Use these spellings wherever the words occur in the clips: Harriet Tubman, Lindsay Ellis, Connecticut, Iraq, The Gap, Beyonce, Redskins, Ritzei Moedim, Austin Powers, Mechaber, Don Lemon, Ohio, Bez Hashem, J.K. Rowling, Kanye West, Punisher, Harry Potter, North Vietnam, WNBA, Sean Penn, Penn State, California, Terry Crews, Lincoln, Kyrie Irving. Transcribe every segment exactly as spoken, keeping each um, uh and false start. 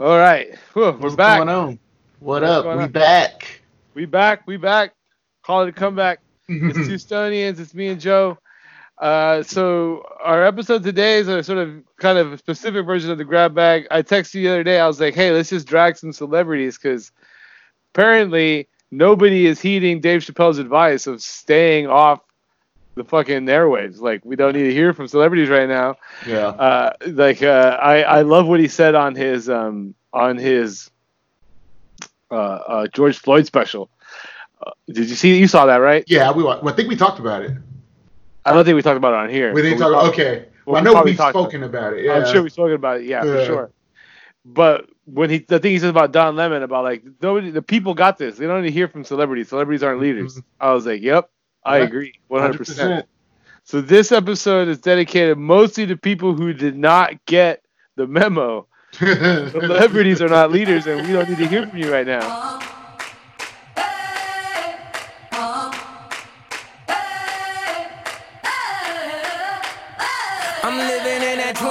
All right. Whew, we're What's back. What's going on? What What's up? We on? back. We back. We back. Call it a comeback. It's two Stonians. It's me and Joe. Uh, so our episode today is a sort of kind of a specific version of the grab bag. I texted you the other day. I was like, hey, let's just drag some celebrities because apparently nobody is heeding Dave Chappelle's advice of staying off the fucking airwaves. Like, we don't need to hear from celebrities right now. Yeah. Uh, like, uh, I, I love what he said on his, um, on his, uh, uh, George Floyd special. Uh, did you see, you saw that, right? Yeah. We, well, I think we talked about it. I don't think we talked about it on here. We didn't talk about it. Okay. Well, well, I know we've spoken about it. about it. Yeah. I'm sure we've spoken about it. Yeah, yeah, for sure. But when he, the thing he says about Don Lemon, about like, nobody, the people got this. They don't need to hear from celebrities. Celebrities aren't leaders. Mm-hmm. I was like, yep, I agree. one hundred percent. one hundred percent. So this episode is dedicated mostly to people who did not get the memo. Celebrities are not leaders, and we don't need to hear from you right now.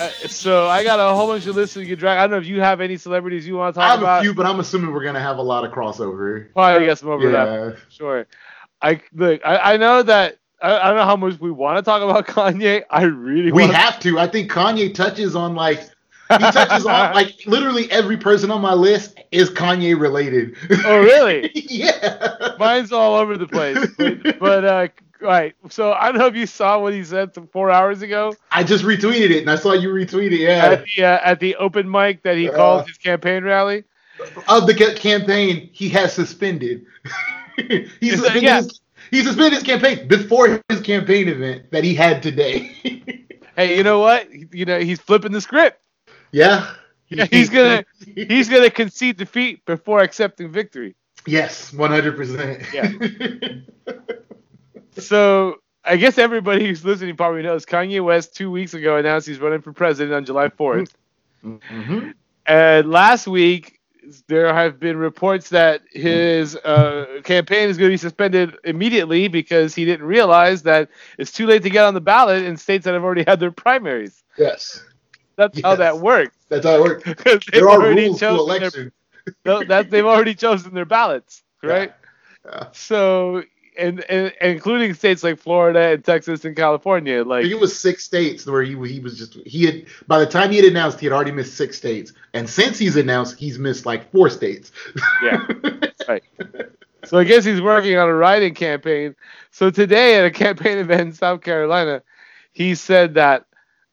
Uh, so I got a whole bunch of lists to get dragged. I don't know if you have any celebrities you want to talk about. I have about. a few, but I'm assuming we're gonna have a lot of crossover. Probably got some overlap. Yeah. Sure. I look. I, I know that. I, I don't know how much we want to talk about Kanye. I really. We want have to. to. I think Kanye touches on like. He touches on like literally every person on my list is Kanye related. Oh really? Yeah. Mine's all over the place, but. but uh, All right, so I don't know if you saw what he said four hours ago. I just retweeted it, and I saw you retweet it, yeah. At the, uh, at the open mic that he uh, called his campaign rally. Of the campaign, he has suspended. he, suspended yeah. his, he suspended his campaign before his campaign event that he had today. Hey, you know what? You know, he's flipping the script. Yeah. yeah he's gonna He's going to concede defeat before accepting victory. Yes, one hundred percent. Yeah. So I guess everybody who's listening probably knows Kanye West two weeks ago announced he's running for president on July fourth. Mm-hmm. And last week, there have been reports that his uh, campaign is going to be suspended immediately because he didn't realize that it's too late to get on the ballot in states that have already had their primaries. Yes. That's yes. how that works. That's how it works. Because there are rules to election. Their, that, they've already chosen their ballots, right? Yeah. Yeah. So... And, and, and including states like Florida and Texas and California, like it was six states where he he was just he had by the time he had announced he had already missed six states, and since he's announced he's missed like four states. Yeah, right. So I guess he's working on a writing campaign. So today at a campaign event in South Carolina, he said that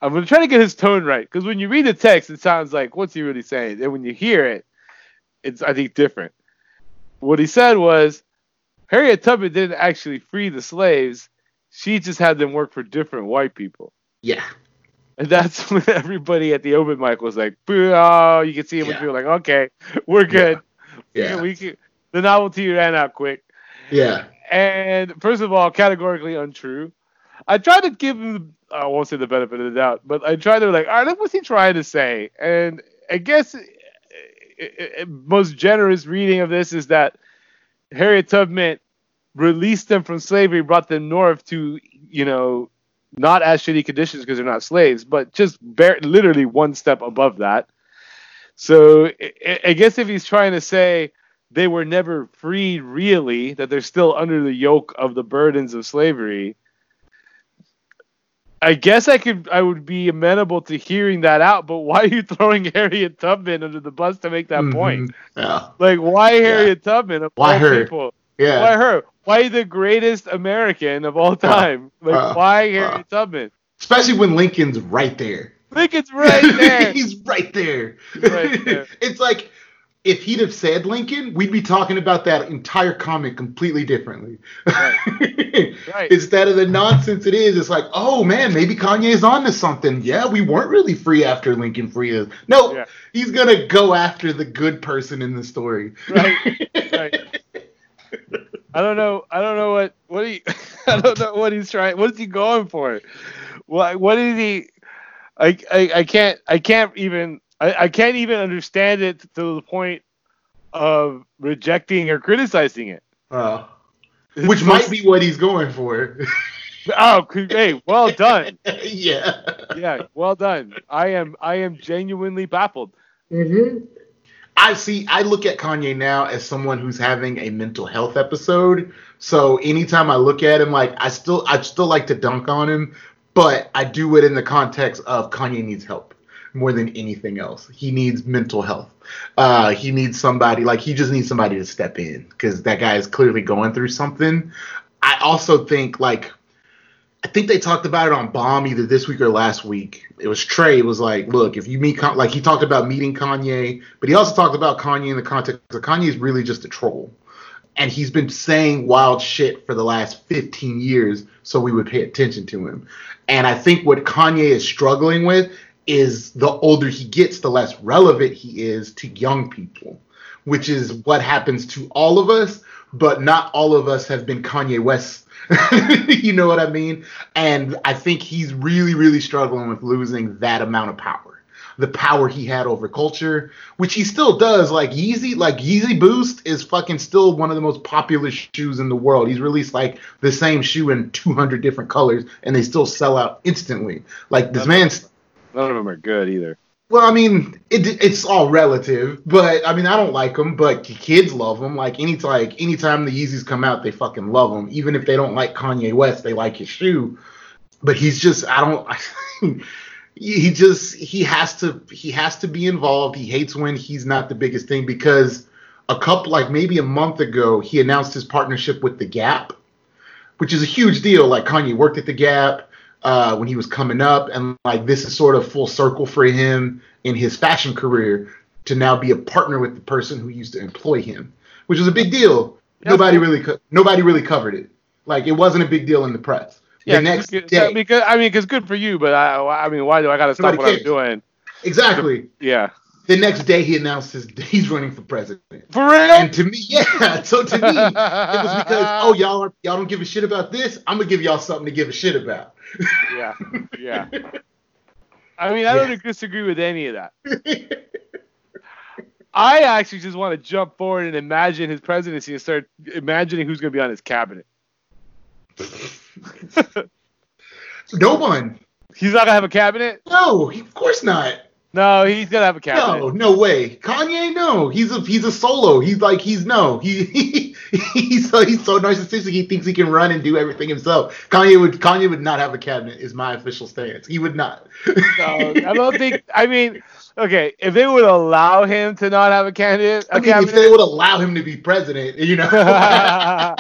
I'm gonna try to get his tone right because when you read the text, it sounds like what's he really saying, and when you hear it, it's I think different. What he said was, Harriet Tubman didn't actually free the slaves. She just had them work for different white people. Yeah. And that's when everybody at the open mic was like, oh, you can see it. Yeah. People were like, okay, we're good. Yeah. We can, we can. The novelty ran out quick. Yeah. And first of all, categorically untrue. I tried to give him, I won't say the benefit of the doubt, but I tried to be like, all right, what's he trying to say? And I guess it, it, it, most generous reading of this is that Harriet Tubman released them from slavery, brought them north to, you know, not as shitty conditions because they're not slaves, but just bare, literally one step above that. So I, I guess if he's trying to say they were never freed really, that they're still under the yoke of the burdens of slavery, I guess I could, I would be amenable to hearing that out, but why are you throwing Harriet Tubman under the bus to make that mm-hmm. point? Yeah. Like, why Harriet yeah. Tubman? Of why all her? People? Yeah. Why her? Why the greatest American of all time? Uh, like, uh, why Harriet uh, Tubman? Especially when Lincoln's right there. Lincoln's right there. He's right there. He's right there. It's like, if he'd have said Lincoln, we'd be talking about that entire comic completely differently. Right. Right. Instead of the nonsense it is, it's like, oh, man, maybe Kanye's on to something. Yeah, we weren't really free after Lincoln freed us. No, yeah. He's going to go after the good person in the story. Right, right. I don't know. I don't know what what he. I don't know what he's trying. What is he going for? What what is he? I I, I can't. I can't even. I, I can't even understand it to the point of rejecting or criticizing it. Oh. Which might be what he's going for. Oh, hey, well done. Yeah. Yeah, well done. I am. I am genuinely baffled. Mm-hmm. I see. I look at Kanye now as someone who's having a mental health episode. So anytime I look at him, like I still, I still like to dunk on him, but I do it in the context of Kanye needs help more than anything else. He needs mental health. Uh, he needs somebody. Like he just needs somebody to step in because that guy is clearly going through something. I also think like. I think they talked about it on Bomb either this week or last week. It was Trey. It was like, look, if you meet Con- – like he talked about meeting Kanye, but he also talked about Kanye in the context of Kanye's really just a troll. And he's been saying wild shit for the last fifteen years, so we would pay attention to him. And I think what Kanye is struggling with is the older he gets, the less relevant he is to young people, which is what happens to all of us, but not all of us have been Kanye West. You know what I mean? And I think he's really, really struggling with losing that amount of power. The power he had over culture, which he still does. Like Yeezy, like Yeezy Boost is fucking still one of the most popular shoes in the world. He's released like the same shoe in two hundred different colors and they still sell out instantly. Like this man's... None of them are good either. Well, I mean, it, it's all relative, but I mean, I don't like them, but kids love them. Like any like anytime the Yeezys come out, they fucking love them. Even if they don't like Kanye West, they like his shoe. But he's just, I don't. he just he has to he has to be involved. He hates when he's not the biggest thing because a couple like maybe a month ago he announced his partnership with The Gap, which is a huge deal. Like Kanye worked at The Gap. Uh, when he was coming up, and like this is sort of full circle for him in his fashion career to now be a partner with the person who used to employ him, which was a big deal. Yeah. Nobody really, co- nobody really covered it. Like it wasn't a big deal in the press. Yeah, the next day, yeah, because I mean, because good for you, but I, I mean, why do I got to stop what cares. I'm doing? Exactly. Yeah. The next day, he announced his, he's running for president. For real? And to me, yeah. So to me, it was because, oh, y'all are, y'all don't give a shit about this. I'm going to give y'all something to give a shit about. Yeah, yeah. I mean, I yeah. don't disagree with any of that. I actually just want to jump forward and imagine his presidency and start imagining who's going to be on his cabinet. No one. He's not going to have a cabinet? No, of course not. No, he's gonna have a cabinet. No, no way, Kanye. No, he's a he's a solo. He's like he's no. He, he he's so he's so narcissistic. He thinks he can run and do everything himself. Kanye would Kanye would not have a cabinet. Is my official stance. He would not. No, I don't think. I mean, okay, if they would allow him to not have a candidate, a I mean, cabinet, if they would allow him to be president, you know.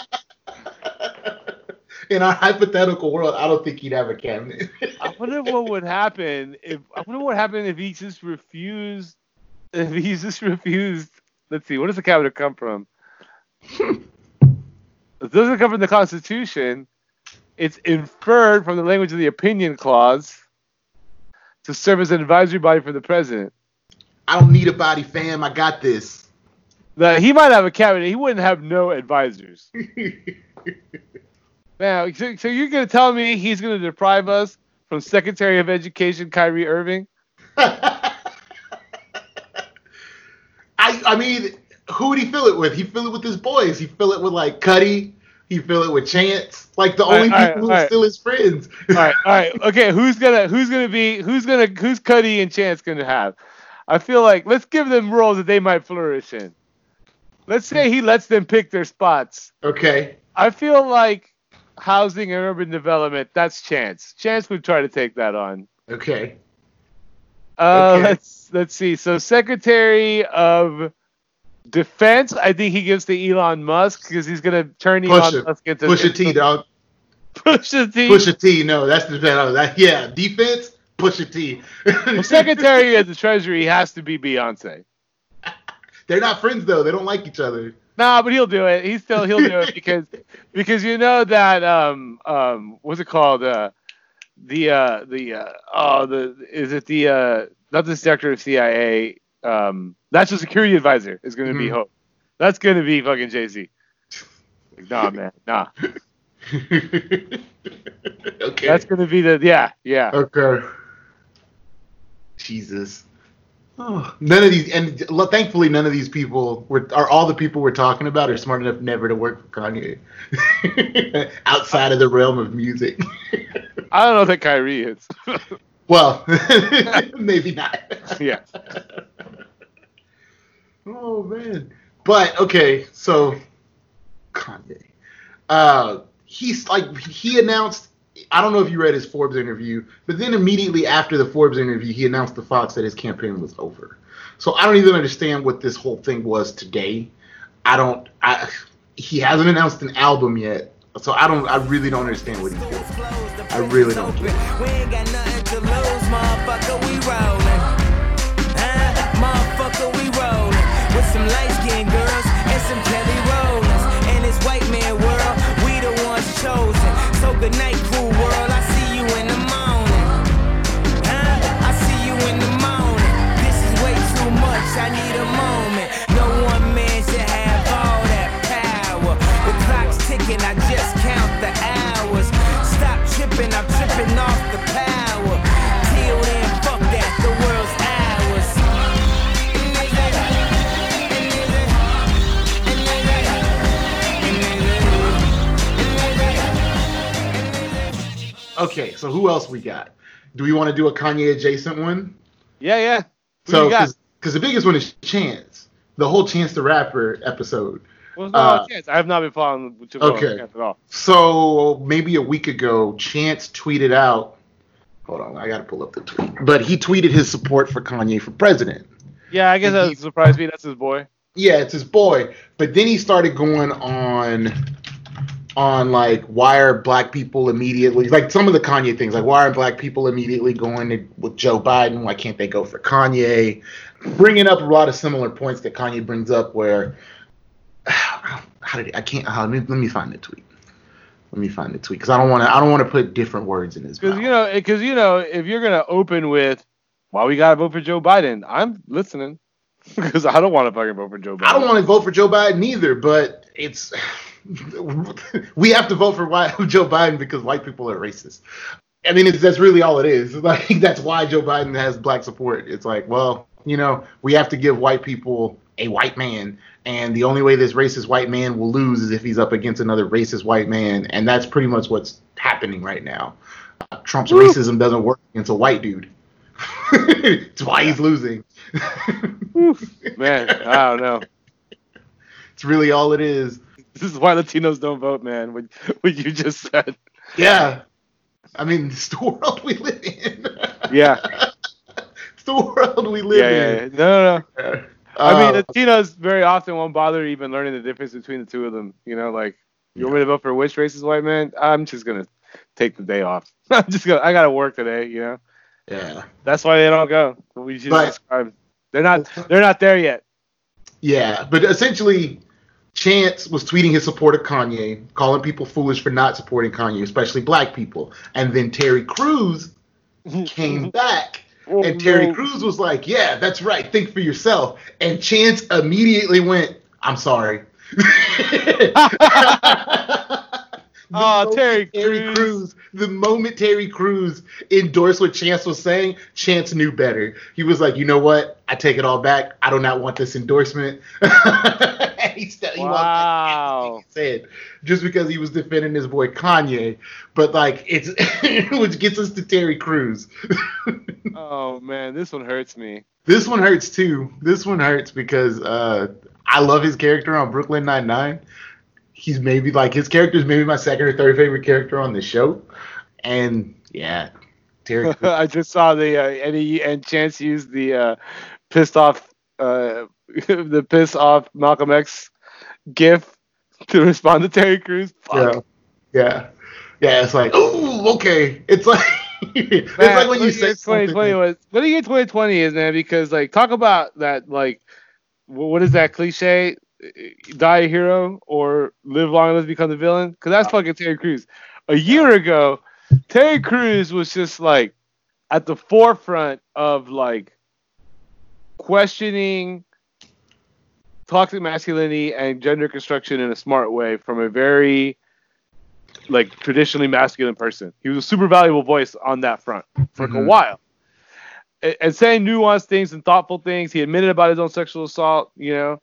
In our hypothetical world, I don't think he'd have a cabinet. I wonder what would happen if I wonder what happened if he just refused. If he just refused, let's see, where does the cabinet come from? It doesn't come from the Constitution. It's inferred from the language of the Opinion Clause to serve as an advisory body for the president. I don't need a body, fam. I got this. Now, he might have a cabinet. He wouldn't have no advisors. Now, so, so you're going to tell me he's going to deprive us from Secretary of Education Kyrie Irving? I I mean, who would he fill it with? He fill it with his boys. He fill it with, like, Cuddy. He fill it with Chance. Like, the all only right, people who are right. still his friends. All right, all right. Okay, who's going to who's gonna be – who's gonna who's Cuddy and Chance going to have? I feel like let's give them roles that they might flourish in. Let's say he lets them pick their spots. Okay. I feel like – housing and urban development, that's Chance. Chance would try to take that on. Okay. Uh, okay. Let's let's see. So Secretary of Defense, I think he gives to Elon Musk because he's going to turn Push Elon a, Musk into... Push a T, dog. Push a T. Push a T. No, that's the... That, yeah, defense, push a T. Well, Secretary of the Treasury has to be Beyonce. They're not friends, though. They don't like each other. Nah, but he'll do it. He's still he'll do it because because you know that um um what's it called uh the uh the uh oh the is it the uh not the Director of C I A um National Security Advisor is going to mm-hmm. be Hope. That's going to be fucking Jay Z. Like, nah, man, nah. Okay. That's gonna be the yeah, yeah. Okay. Jesus. Oh, none of these, and thankfully, none of these people were, are all the people we're talking about are smart enough never to work for Kanye outside of the realm of music. I don't know that Kyrie is. Well, maybe not. Yeah. Oh man, but okay, so Kanye, uh, he's like he announced. I don't know if you read his Forbes interview, but then immediately after the Forbes interview, he announced to Fox that his campaign was over. So I don't even understand what this whole thing was today. I don't. I, he hasn't announced an album yet, so I don't. I really don't understand what he's doing. I really don't. Get it. We ain't got nothing to lose, motherfucker. We rolling, huh? Motherfucker, we rolling with some light skinned girls and some Kelly Rollins and this white man world. We the ones chosen. So good night, cool world. I see you in the morning. Huh? I see you in the morning. This is way too much. I need a moment. No one man should have all that power. The clock's ticking. I just count the hours. Stop tripping. I'm tripping off the power. Till then, fuck that. The world's ours. Okay, so who else we got? Do we want to do a Kanye adjacent one? Yeah, yeah. Who so, because the biggest one is Chance, the whole Chance the Rapper episode. Well, no uh, Chance. I have not been following too much okay. Chance at all. So maybe a week ago, Chance tweeted out. Hold on, I got to pull up the tweet. But he tweeted his support for Kanye for president. Yeah, I guess and that he, surprised me. That's his boy. Yeah, it's his boy. But then he started going on. on like why are black people immediately like some of the Kanye things like why are black people immediately going to, with Joe Biden, why can't they go for Kanye, bringing up a lot of similar points that Kanye brings up where how did I can't how, let me find the tweet let me find the tweet because I don't want to I don't want to put different words in his mouth. Because you know because you know if you're gonna open with why well, we gotta vote for Joe Biden, I'm listening because I don't want to fucking vote for Joe Biden. I don't want to vote for Joe Biden either, but it's. We have to vote for Joe Biden because white people are racist. I mean, it's, that's really all it is. Like, that's why Joe Biden has black support. It's like, well, you know, we have to give white people a white man. And the only way this racist white man will lose is if he's up against another racist white man. And that's pretty much what's happening right now. Uh, Trump's Woo. racism doesn't work against a white dude. It's why he's losing. Man, I don't know. It's really all it is. This is why Latinos don't vote, man, what, what you just said. Yeah. I mean, it's the world we live in. Yeah. It's the world we live yeah, yeah, in. Yeah. No, no, no. Uh, I mean, Latinos very often won't bother even learning the difference between the two of them. You know, like, you yeah. want me to vote for which racist white man? I'm just going to take the day off. I'm just going to, I got to work today, you know? Yeah. That's why they don't go. We should but, describe. They're not, they're not there yet. Yeah. But essentially, Chance was tweeting his support of Kanye, calling people foolish for not supporting Kanye, especially black people. And then Terry Crews came back, oh, and Terry no. Crews was like, yeah, that's right, think for yourself. And Chance immediately went, I'm sorry. Oh, Terry, Terry Crews. Crews. The moment Terry Crews endorsed what Chance was saying, Chance knew better. He was like, you know what? I take it all back. I do not want this endorsement. He st- wow. He said just because he was defending his boy Kanye, but like it's which gets us to Terry Crews. Oh man, this one hurts me. This one hurts too. This one hurts because uh, I love his character on Brooklyn Nine Nine. He's maybe like his character is maybe my second or third favorite character on the show, and yeah, Terry. Crews. I just saw the uh, and he, and Chance used the uh, pissed off. Uh, the piss off Malcolm X gif to respond to Terry Crews. Fuck. Yeah, yeah, yeah. It's like, ooh, okay. It's like, man, it's like when you say twenty twenty was. What do you get twenty twenty is, man? Because like, talk about that. Like, what is that cliche? Die a hero or live long enough to become the villain? Because that's wow. fucking Terry Crews. A year ago, Terry Crews was just like at the forefront of like questioning toxic masculinity and gender construction in a smart way from a very, like, traditionally masculine person. He was a super valuable voice on that front for mm-hmm. like a while. And, and saying nuanced things and thoughtful things. He admitted about his own sexual assault, you know.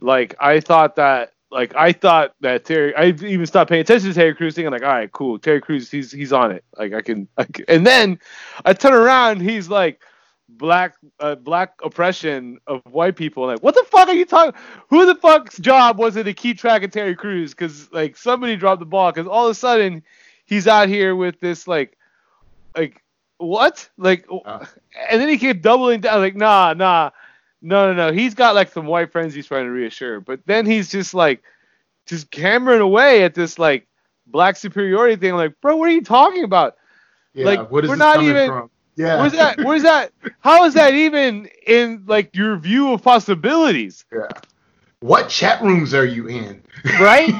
Like, I thought that, like, I thought that Terry, I even stopped paying attention to Terry Crews thing. I'm like, all right, cool. Terry Crews, he's he's on it. Like, I can, I can. And then I turn around, he's like, black uh, black oppression of white people. Like, what the fuck are you talking? Who the fuck's job was it to keep track of Terry Crews? Because, like, somebody dropped the ball. Because all of a sudden, he's out here with this, like, like, what? Like, uh. and then he kept doubling down. Like, nah, nah. No, no, no. He's got, like, some white friends he's trying to reassure. But then he's just, like, just hammering away at this, like, black superiority thing. I'm like, bro, what are you talking about? Yeah, like, what is we're this not coming even, from? Yeah. Where's that? Where's that? How is that even in, like, your view of possibilities? Yeah. What chat rooms are you in? Right?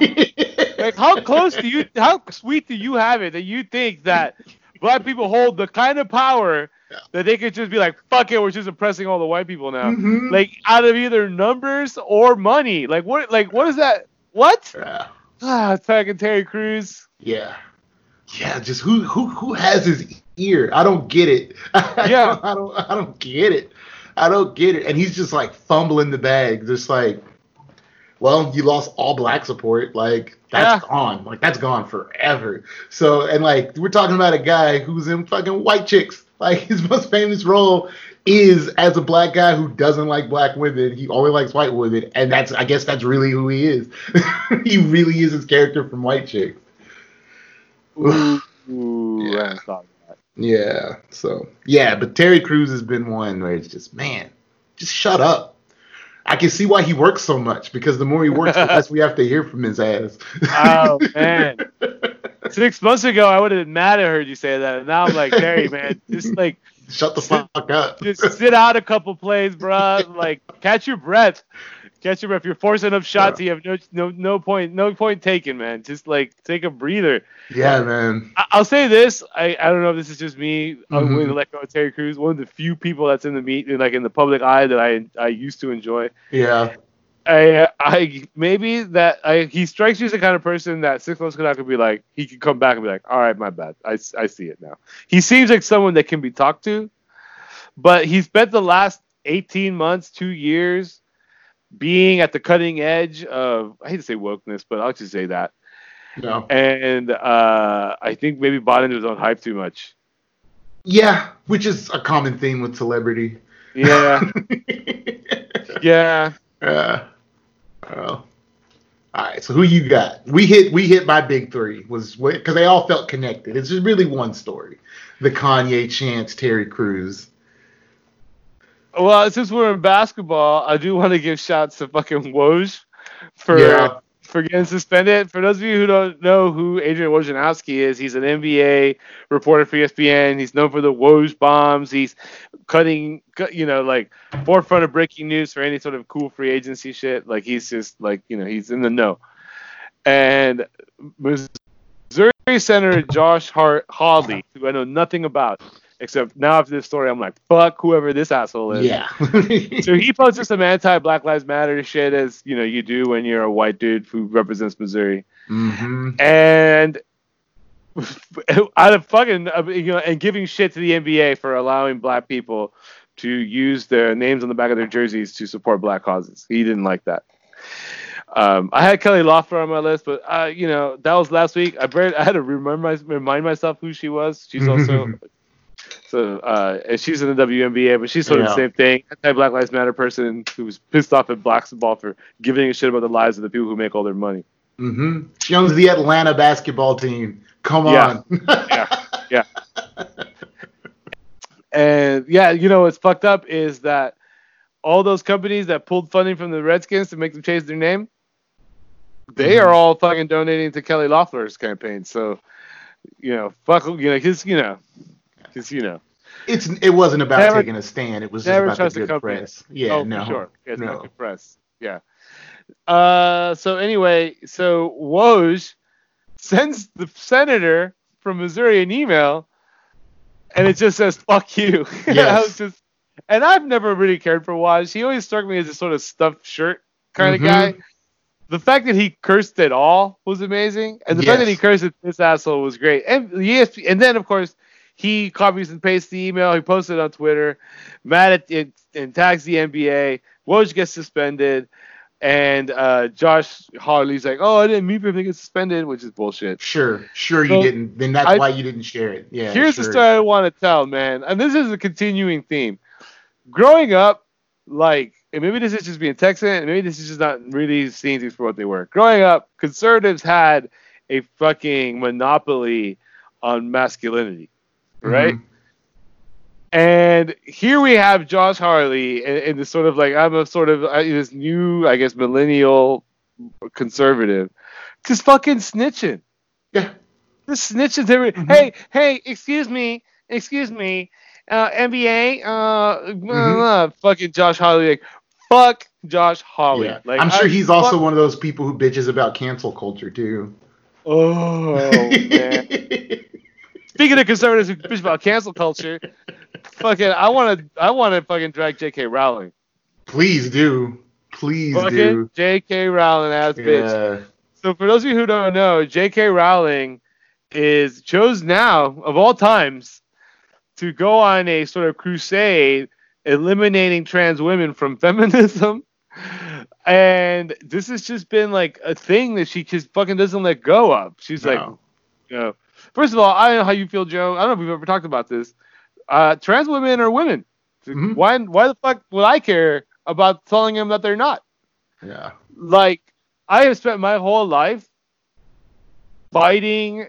Like, how close do you, how sweet do you have it that you think that black people hold the kind of power yeah. that they could just be like, fuck it, we're just oppressing all the white people now. Mm-hmm. Like, out of either numbers or money. Like, what, like, what is that? What? Yeah. Ah, attacking Terry Crews. Yeah. Yeah, just who who who has his ear? I don't get it. Yeah. I, don't, I don't I don't get it. I don't get it. And he's just like fumbling the bag, just like, well, you lost all black support. Like, that's yeah. gone. Like, that's gone forever. So, and like, we're talking about a guy who's in fucking White Chicks. Like, his most famous role is as a black guy who doesn't like black women. He only likes white women. And that's, I guess that's really who he is. He really is his character from White Chicks. Ooh, ooh, yeah. yeah, so yeah, but Terry Crews has been one where it's just, man, just shut up. I can see why he works so much, because the more he works, the less we have to hear from his ass. Oh man, six months ago I would have been mad at her. You say that, and now I'm like, Terry, man, just like shut the sit, fuck up. Just sit out a couple plays, bro. Like, catch your breath. Catch your breath. You're forcing up shots. Yeah. You have no, no, no point, no point taken, man. Just like take a breather. Yeah, man. I, I'll say this. I, I don't know if this is just me. Mm-hmm. I'm willing to let go of Terry Crews. One of the few people that's in the meet, like in the public eye, that I I used to enjoy. Yeah. I I maybe that I, he strikes me as the kind of person that six months ago could be like, he could come back and be like, all right, my bad. I I see it now. He seems like someone that can be talked to, but he spent the last eighteen months, two years. Being at the cutting edge of, I hate to say wokeness, but I'll just say that. No. And uh, I think maybe bought into his own hype too much. Yeah, which is a common theme with celebrity. Yeah. yeah. Uh, oh. All right, so who you got? We hit we hit my big three, was because they all felt connected. It's just really one story. The Kanye, Chance, Terry Crews. Well, since we're in basketball, I do want to give shots to fucking Woj for yeah. for getting suspended. For those of you who don't know who Adrian Wojnarowski is, he's an N B A reporter for E S P N. He's known for the Woj bombs. He's cutting, you know, like forefront of breaking news for any sort of cool free agency shit. Like, he's just like, you know, he's in the know. And Missouri Senator Josh Hawley, who I know nothing about. Except now after this story, I'm like, fuck whoever this asshole is. Yeah. So he posted some anti-Black Lives Matter shit, as you know you do when you're a white dude who represents Missouri. Mm-hmm. And out of fucking, you know, and giving shit to the N B A for allowing black people to use their names on the back of their jerseys to support black causes. He didn't like that. Um, I had Kelly Loeffler on my list, but uh, you know that was last week. I buried, I had to remind, my, remind myself who she was. She's also. So uh, she's in the W N B A, but she's sort of yeah. the same thing. Anti-Black Lives Matter person who was pissed off at basketball for giving a shit about the lives of the people who make all their money. Mm-hmm. She owns the Atlanta basketball team. Come yeah. on. yeah, yeah. And, yeah, you know what's fucked up is that all those companies that pulled funding from the Redskins to make them change their name, they mm-hmm. are all fucking donating to Kelly Loeffler's campaign. So, you know, fuck, you know, his, you know. Because, you know, it's it wasn't about never, taking a stand. It was just about the good press. Yeah, oh, no, for sure. Yeah, no. Good press. Yeah. Uh, so anyway, so Woj sends the senator from Missouri an email, and it just says "fuck you." Yes. I was just, and I've never really cared for Woj. He always struck me as a sort of stuffed shirt kind mm-hmm. of guy. The fact that he cursed at all was amazing, and the yes. fact that he cursed at this asshole was great. And the E S P, and then of course he copies and pastes the email. He posted it on Twitter, mad at it and tags the N B A. Woj gets suspended, and uh, Josh Hawley's like, "Oh, I didn't mean for him to get suspended," which is bullshit. Sure, sure so you didn't. Then that's I, why you didn't share it. Yeah. Here's sure. the story I want to tell, man, and this is a continuing theme. Growing up, like. And maybe this is just being Texan, and maybe this is just not really seeing things for what they were. Growing up, conservatives had a fucking monopoly on masculinity, right? Mm-hmm. And here we have Josh Hawley in, in this sort of like, I'm a sort of I, this new, I guess, millennial conservative, just fucking snitching. Yeah. Just snitching every. Mm-hmm. Hey, hey, excuse me, excuse me. Uh, N B A, uh, mm-hmm. blah, blah, fucking Josh Hawley, like, fuck Josh Hawley. Yeah. Like, I'm sure I, he's fuck- also one of those people who bitches about cancel culture, too. Oh, man. Speaking of conservatives who bitch about cancel culture, fucking, I want to I want to fucking drag J K. Rowling. Please do. Please fucking do. J K. Rowling ass yeah. bitch. So for those of you who don't know, J K. Rowling is chose now, of all times, to go on a sort of crusade eliminating trans women from feminism. And this has just been like a thing that she just fucking doesn't let go of. She's no. like, you know, first of all, I don't know how you feel, Joe. I don't know if we've ever talked about this. Uh, trans women are women. Mm-hmm. Why, why the fuck would I care about telling them that they're not? Yeah. Like, I have spent my whole life fighting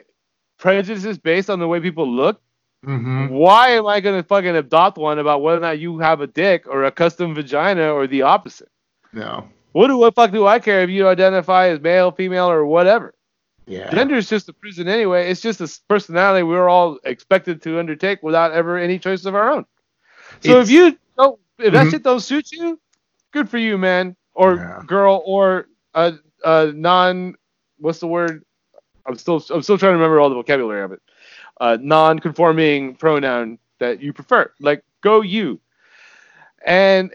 prejudices based on the way people look. Mm-hmm. Why am I going to fucking adopt one about whether or not you have a dick or a custom vagina or the opposite? No. What do what fuck do I care if you identify as male, female, or whatever? Yeah. Gender is just a prison anyway. It's just a personality we're all expected to undertake without ever any choice of our own. So it's, if you don't, if mm-hmm. that shit don't suit you, good for you, man, or yeah. girl, or a, a non. What's the word? I'm still I'm still trying to remember all the vocabulary of it. Uh, non-conforming pronoun that you prefer. Like, go you. And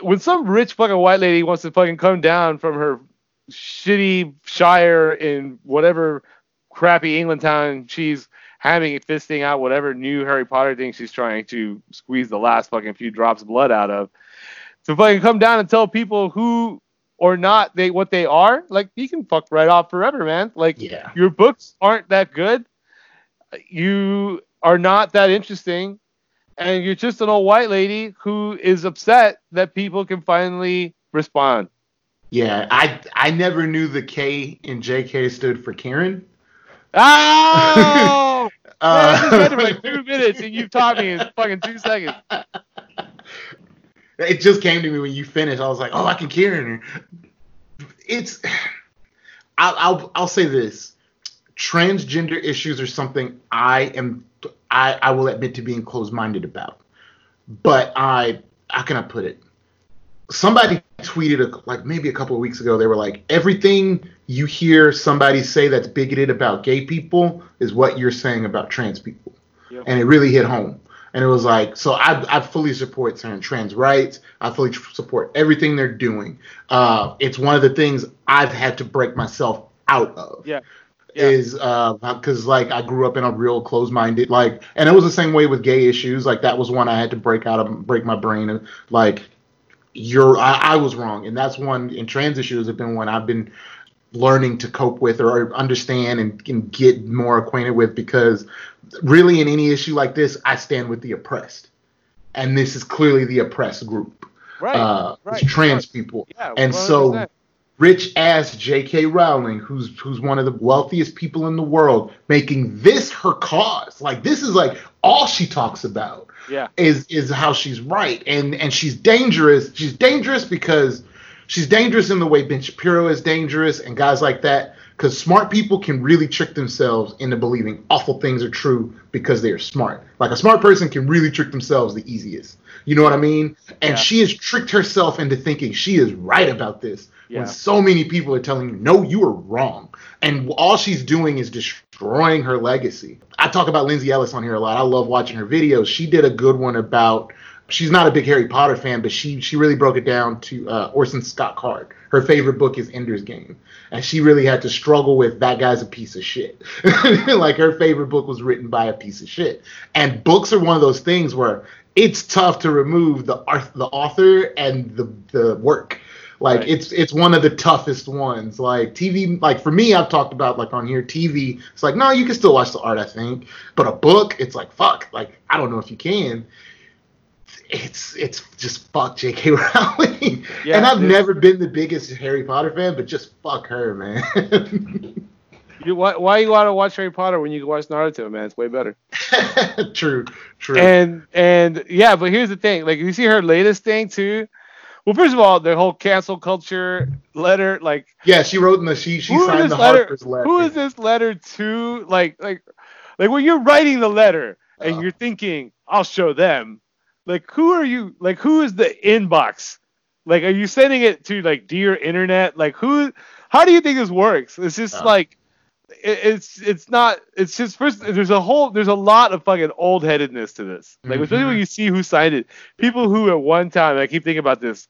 when some rich fucking white lady wants to fucking come down from her shitty shire in whatever crappy England town she's having it, fisting out whatever new Harry Potter thing she's trying to squeeze the last fucking few drops of blood out of, to fucking come down and tell people who or not they what they are, like, you can fuck right off forever, man. Like, yeah. your books aren't that good. You are not that interesting, and you're just an old white lady who is upset that people can finally respond. Yeah, I I never knew the K in J K stood for Karen. Oh! uh, man, I just read it for like two minutes, and you've taught me in fucking two seconds. It just came to me when you finished. I was like, oh, I can Karen her. It's I'll, I'll I'll say this. Transgender issues are something I am, I, I will admit to being closed-minded about. But I, how can I put it? Somebody tweeted, a, like, maybe a couple of weeks ago, they were like, everything you hear somebody say that's bigoted about gay people is what you're saying about trans people. Yep. And it really hit home. And it was like, so I, I fully support certain trans rights. I fully support everything they're doing. Uh, it's one of the things I've had to break myself out of. Yeah. Yeah. Is uh because like I grew up in a real closed-minded like, and it was the same way with gay issues. Like that was one I had to break out of, break my brain, and like you're I, I was wrong, and that's one. And trans issues have been one I've been learning to cope with or understand and, and get more acquainted with, because really in any issue like this, I stand with the oppressed, and this is clearly the oppressed group, right? Uh, right. It's trans right. people, yeah, and so. Rich ass J K. Rowling, who's who's one of the wealthiest people in the world, making this her cause. Like this is like all she talks about. Yeah. Is is how she's right. And and she's dangerous. She's dangerous because she's dangerous in the way Ben Shapiro is dangerous and guys like that. Because smart people can really trick themselves into believing awful things are true because they are smart. Like a smart person can really trick themselves the easiest. You know what I mean? And yeah. she has tricked herself into thinking she is right about this. Yeah. When so many people are telling you, no, you are wrong. And all she's doing is destroying her legacy. I talk about Lindsay Ellis on here a lot. I love watching her videos. She did a good one about she's not a big Harry Potter fan, but she she really broke it down to uh, Orson Scott Card. Her favorite book is Ender's Game, and she really had to struggle with that guy's a piece of shit. Like, her favorite book was written by a piece of shit. And books are one of those things where it's tough to remove the art, the author and the the work. Like, right. it's it's one of the toughest ones. Like, T V, like, for me, I've talked about, like, on here, T V, it's like, no, you can still watch the art, I think. But a book, it's like, fuck, like, I don't know if you can. It's it's just fuck J K. Rowling. Yeah, and I've dude. never been the biggest Harry Potter fan, but just fuck her, man. You, why, why you gotta watch Harry Potter when you can watch Naruto, man? It's way better. True, true. And, and, yeah, but here's the thing. Like, you see her latest thing, too? Well, first of all, the whole cancel culture letter, like... Yeah, she wrote in the... She, she signed the letter, Harper's letter. Who is this letter to? Like, like, like when you're writing the letter and uh, you're thinking, I'll show them, like, who are you... Like, who is the inbox? Like, are you sending it to, like, Dear Internet? Like, who... How do you think this works? It's just, uh, like... It, it's it's not... It's just... First, there's a whole... There's a lot of fucking old-headedness to this. Like, mm-hmm. especially when you see who signed it. People who at one time... I keep thinking about this...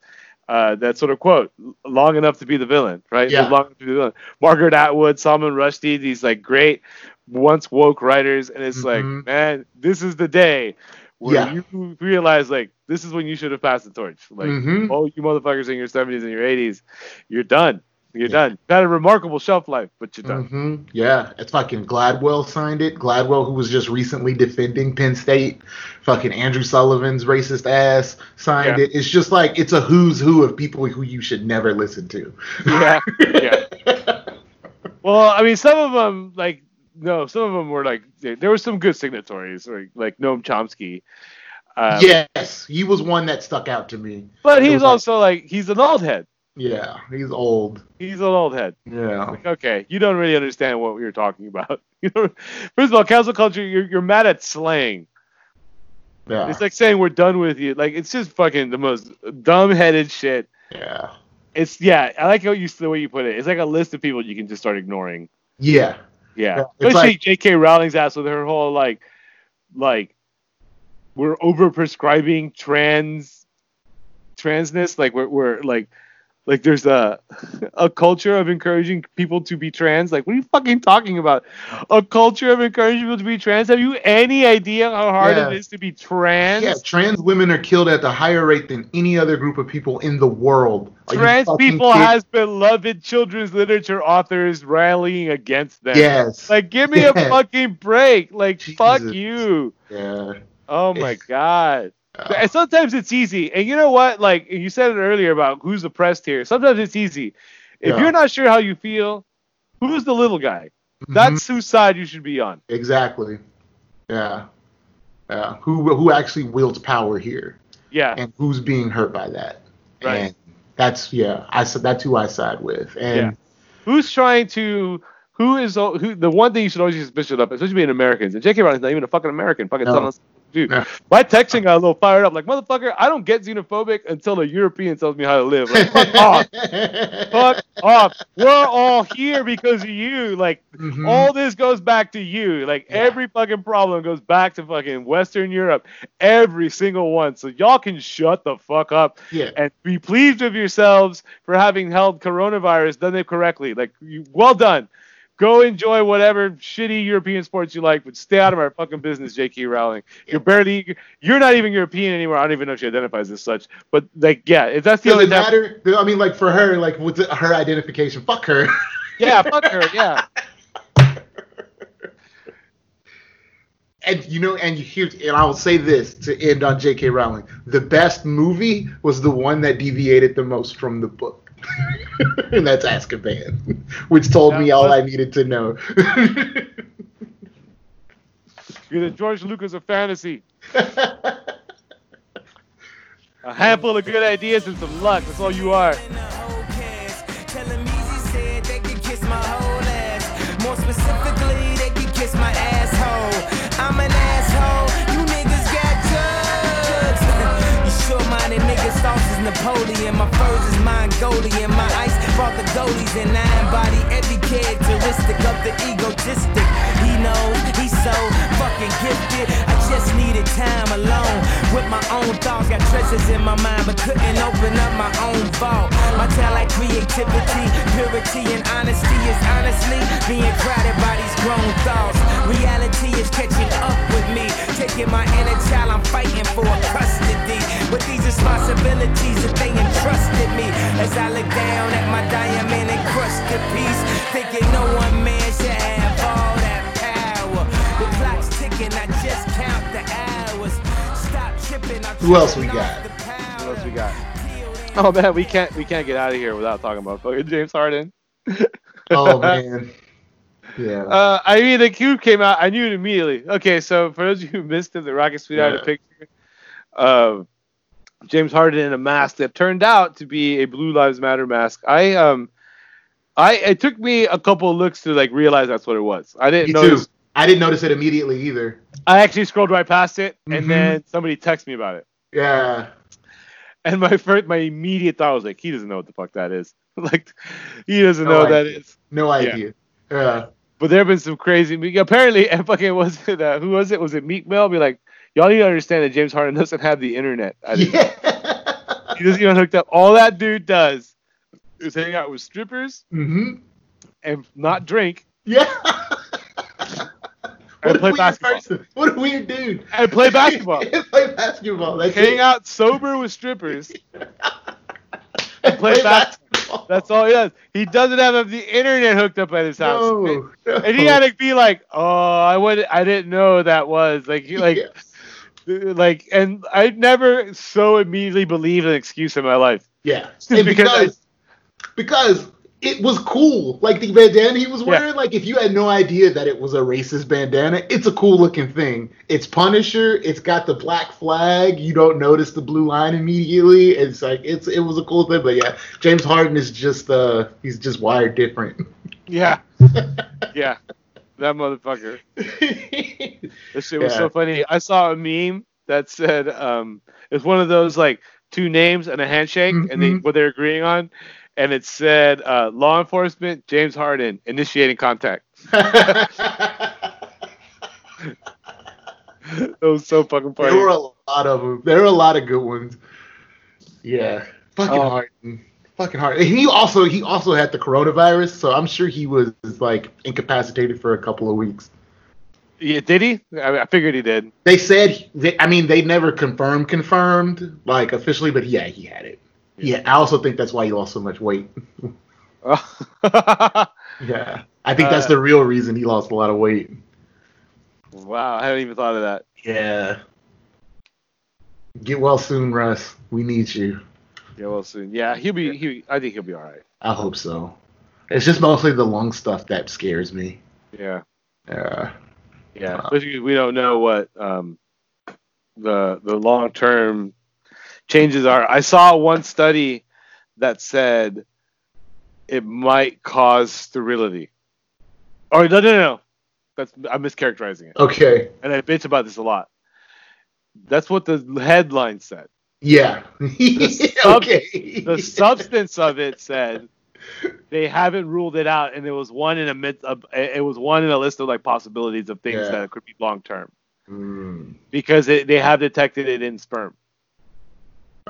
Uh, that sort of quote, long enough to be the villain, right? Yeah. Long enough to be the villain. Margaret Atwood, Salman Rushdie, these like great once woke writers, and it's mm-hmm. like, man, this is the day where yeah. you realize like this is when you should have passed the torch. Like, mm-hmm. oh, you motherfuckers in your seventies and your eighties, you're done. You're yeah. done. You've had a remarkable shelf life, but you're done. Mm-hmm. Yeah, it's fucking Gladwell signed it. Gladwell, who was just recently defending Penn State, fucking Andrew Sullivan's racist ass signed yeah. it. It's just like it's a who's who of people who you should never listen to. Yeah, yeah. Well, I mean, some of them like no, some of them were like there were some good signatories, like like Noam Chomsky. Um, yes, he was one that stuck out to me. But he's also like, like he's an old head. Yeah, he's old. He's an old head. Yeah. Like, okay, you don't really understand what we were talking about. You know, first of all, cancel culture, you're, you're mad at slang. Yeah. It's like saying we're done with you. Like, it's just fucking the most dumb-headed shit. Yeah. It's, yeah, I like how you, the way you put it. It's like a list of people you can just start ignoring. Yeah. Yeah. yeah. Especially like, J K. Rowling's ass with her whole, like, like, we're over-prescribing trans, transness. Like, we're, we're like... Like, there's a a culture of encouraging people to be trans. Like, what are you fucking talking about? A culture of encouraging people to be trans? Have you any idea how hard yeah. it is to be trans? Yeah, trans women are killed at a higher rate than any other group of people in the world. Are trans people kidding? Has beloved children's literature authors rallying against them. Yes. Like, give me yeah. a fucking break. Like, Jesus. Fuck you. Yeah. Oh, my it's- God. And sometimes it's easy. And you know what? Like, you said it earlier about who's oppressed here. Sometimes it's easy. If yeah. you're not sure how you feel, who's the little guy? Mm-hmm. That's whose side you should be on. Exactly. Yeah. Yeah. Who who actually wields power here? Yeah. And who's being hurt by that? Right. And that's, yeah, I said that's who I side with. And yeah. who's trying to... Who is who? The one thing you should always use is bishop up, especially being Americans. And J K. Rowling's not even a fucking American. Fucking no. Dude, no. My texting got a little fired up. Like, motherfucker, I don't get xenophobic until a European tells me how to live. Like, fuck off. Fuck off. We're all here because of you. Like, mm-hmm. all this goes back to you. Like, yeah. every fucking problem goes back to fucking Western Europe. Every single one. So y'all can shut the fuck up. Yeah. And be pleased with yourselves for having held coronavirus, done it correctly. Like, you, well done. Go enjoy whatever shitty European sports you like, but stay out of our fucking business, J K. Rowling. Yeah. You're barely, you're not even European anymore. I don't even know if she identifies as such, but like, yeah, if that's the Does only it matter. That... I mean, like for her, like with the, her identification, fuck her. Yeah, fuck her. Yeah. And you know, and you hear, and I will say this to end on J K. Rowling: the best movie was the one that deviated the most from the book. And that's Azkaban, which told yeah, me all I needed to know. You're the George Lucas of fantasy. A handful of good ideas and some luck. That's all you are. More specifically, they can kiss my asshole. I'm an asshole. You niggas got drugs. You sure minded niggas thoughts is Napoleon. My furs is Mongolian, my ice brought the goalies, and I embody every characteristic of the egotistic. He knows he's so fucking gifted. I just needed time alone with my own thoughts. voices in my mind, but couldn't open up my own vault. My talent, creativity, purity, and honesty is honestly being crowded by these grown thoughts. Reality is catching up with me, taking my inner child, I'm fighting for custody. With these responsibilities that they entrusted me, as I look down at my diamond and crushed the piece, thinking no one man should have all that power. The clock's ticking, I just count the hours. Stop tripping. Who else we got? Who else we got? Oh man, we can't we can't get out of here without talking about fucking James Harden. Oh man. Yeah. Uh, I mean, the cube came out. I knew it immediately. Okay, so for those of you who missed it, the Rockets tweeted out yeah. a picture of James Harden in a mask that turned out to be a Blue Lives Matter mask. I um, I it took me a couple of looks to like realize that's what it was. I didn't me notice. Too. I didn't notice it immediately either. I actually scrolled right past it, mm-hmm. and then somebody texted me about it. Yeah. And my first, my immediate thought was like, he doesn't know what the fuck that is. Like, he doesn't no know idea. What that is. No idea. Yeah. yeah. But there have been some crazy. Apparently, and fucking was it? Uh, who was it? Was it Meek Mill? Be like, y'all need to understand that James Harden doesn't have the internet. I yeah. He doesn't even hooked up. All that dude does is hang out with strippers mm-hmm. and not drink. Yeah. What and play basketball. Person. What a weird dude. And play basketball. And play basketball. That's hang it. Out sober with strippers. and play, play basketball. That's all he does. He doesn't have the internet hooked up at his house. No, no. And he had to be like, "Oh, I would, I didn't know that was like, he, like, yes. like." And I never so immediately believed an excuse in my life. Yeah, and because because, I, because it was cool. Like the bandana he was wearing. Yeah. Like if you had no idea that it was a racist bandana, it's a cool looking thing. It's Punisher. It's got the black flag. You don't notice the blue line immediately. It's like it's it was a cool thing. But yeah, James Harden is just uh he's just wired different. Yeah, yeah, that motherfucker. This shit was yeah. so funny. I saw a meme that said um it's one of those like two names and a handshake mm-hmm. and they what they're agreeing on. And it said, uh, law enforcement, James Harden, initiating contact. That was so fucking funny. There were a lot of them. There were a lot of good ones. Yeah. Fucking oh. Harden. Fucking Harden. And he also, he also had the coronavirus, so I'm sure he was, like, incapacitated for a couple of weeks. Yeah, did he? I, I figured he did. They said, they, I mean, they never confirmed, confirmed, like, officially, but yeah, he had it. Yeah, I also think that's why he lost so much weight. yeah, I think that's uh, the real reason he lost a lot of weight. Wow, I haven't even thought of that. Yeah. Get well soon, Russ. We need you. Get well soon. Yeah, he'll be. He, I think he'll be all right. I hope so. It's just mostly the lung stuff that scares me. Yeah. Uh, yeah. Uh, we don't know what um, the the long term. changes are. I saw one study that said it might cause sterility. Oh no, no, no, that's I'm mischaracterizing it. Okay. And I bitch about this a lot. That's what the headline said. Yeah. The sub- okay. The substance of it said they haven't ruled it out, and it was one in a mid- of, It was one in a list of like possibilities of things yeah. that could be long term, mm. because it, they have detected it in sperm.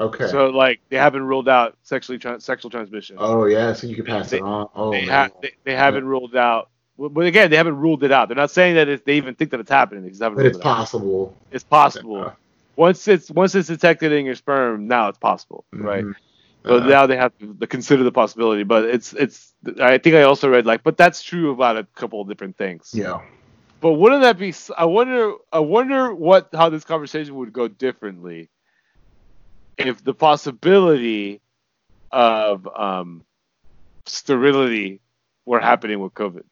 Okay. So like they haven't ruled out sexually tra- sexual transmission. Oh yeah, so you can pass they, it on. Oh, they, ha- they, they haven't yeah. ruled out, but again, they haven't ruled it out. They're not saying that it's, they even think that it's happening. They just haven't. But it's it possible. Out. It's possible. Yeah. Once it's once it's detected in your sperm, now it's possible, mm-hmm. right? So uh, now they have to consider the possibility. But it's it's. I think I also read like, but that's true about a couple of different things. Yeah. But wouldn't that be? I wonder. I wonder what how this conversation would go differently. If the possibility of um, sterility were happening with COVID.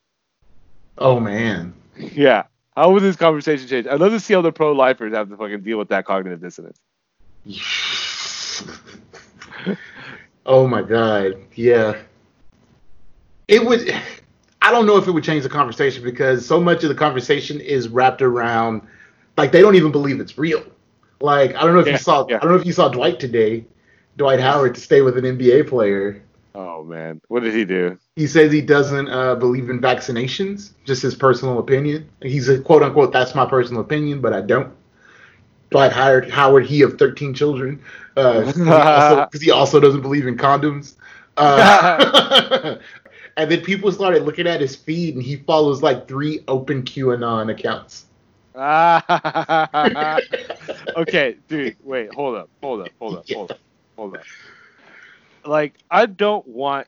Oh, man. Yeah. How would this conversation change? I'd love to see how the pro-lifers have to fucking deal with that cognitive dissonance. Oh, my God. Yeah. It would... I don't know if it would change the conversation because so much of the conversation is wrapped around... Like, they don't even believe it's real. Like I don't know if yeah, you saw yeah. I don't know if you saw Dwight today, Dwight Howard to stay with an N B A player. Oh man, what did he do? He says he doesn't uh, believe in vaccinations, just his personal opinion. He's a quote unquote, that's my personal opinion, but I don't. Dwight Howard, Howard he of thirteen children, because uh, he, he also doesn't believe in condoms. Uh, and then people started looking at his feed, and he follows like three open QAnon accounts. Okay, dude, wait, hold up, hold up, hold up, yeah. hold up, hold up. Like, I don't want